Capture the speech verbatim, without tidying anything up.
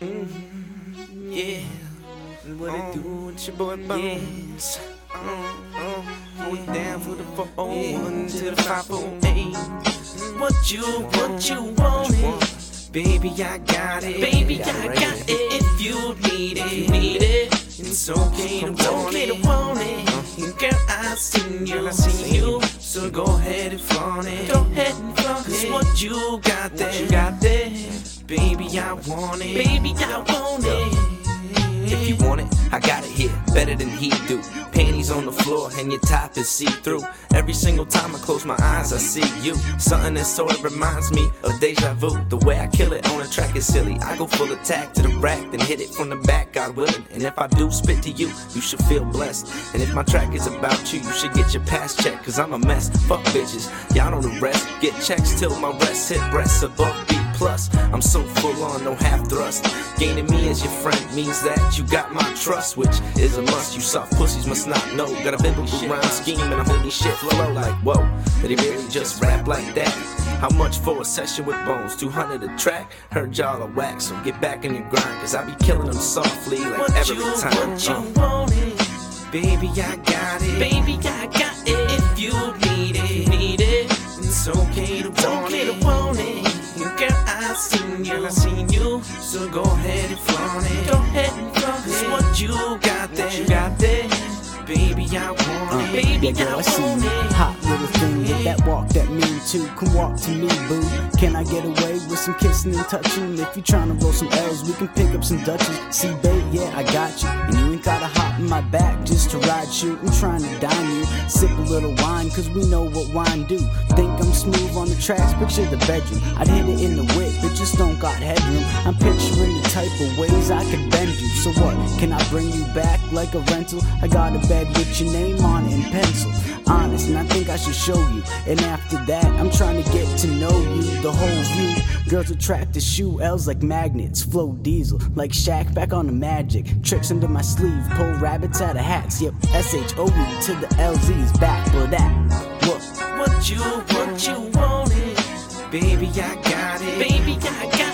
Mm-hmm. Yeah, what it do? It's your boy Bones. Yeah. Mm-hmm. Hold it down for the four oh one to the five oh eight. What you, what you want? Baby, I got it. Baby, I got it. If you need it, need it. It's okay to want it. Girl, I seen you, I seen you. So go ahead and flaunt it. Go ahead and flaunt it. What you got there? You got there. Baby, I want it. Baby, I want it. If you want it, I got it here, better than he do. Panties on the floor and your top is see-through. Every single time I close my eyes, I see you. Something that sort of reminds me of deja vu. The way I kill it on a track is silly. I go full attack to the rack, then hit it from the back, God willing. And if I do spit to you, you should feel blessed. And if my track is about you, you should get your past checked. Cause I'm a mess, fuck bitches, y'all know the rest. Get checks till my rest, hit breasts above beat. Plus, I'm so full on, no half thrust. Gaining me as your friend means that you got my trust, which is a must. You soft pussies must not know. Got a biblical rhyme scheme and I'm holding shit flow like whoa. Did he really just rap like that? How much for a session with Bones? two hundred a track? Heard y'all are whack, so get back in your grind. Cause I be killing them softly like what every you, time. What you uh. want it? Baby, I got it. Baby, I got it. If you need it, need it. It's okay to it's want okay it. To want it. Girl, I seen you, I seen you. So go ahead and flaunt it. Go ahead and flaunt it. What you got there? What you got there? Baby, I want it. Baby, yeah, girl, I, I see you. Hot little thing, yeah. That walk, that mean too. Come walk to me, boo. Can I get away with some kissing and touching? If you tryna roll some L's, we can pick up some Dutches. See, babe, yeah, I got you. And you ain't gotta hop in my back just to ride you. I'm tryna dine you. Sip a little wine, cause we know what wine do. Think I'm smooth on the tracks, picture the bedroom. I'd hit it in the whip, but just don't got headroom. I'm picturing the type of ways I could bend you. So what, can I bring you back like a rental? I got a bed with your name on it in pencil. Honest, and I think I should show you. And after that, I'm trying to get to know you. The whole view. Girls attract to Shou-Lz like magnets. Flow diesel like Shaq back on the magic. Tricks under my sleeve. Pull rabbits out of hats. Yep, S H O B to the L Z's. Back for that. Look. What you, what you wanted? Baby, I got it. Baby, I got it.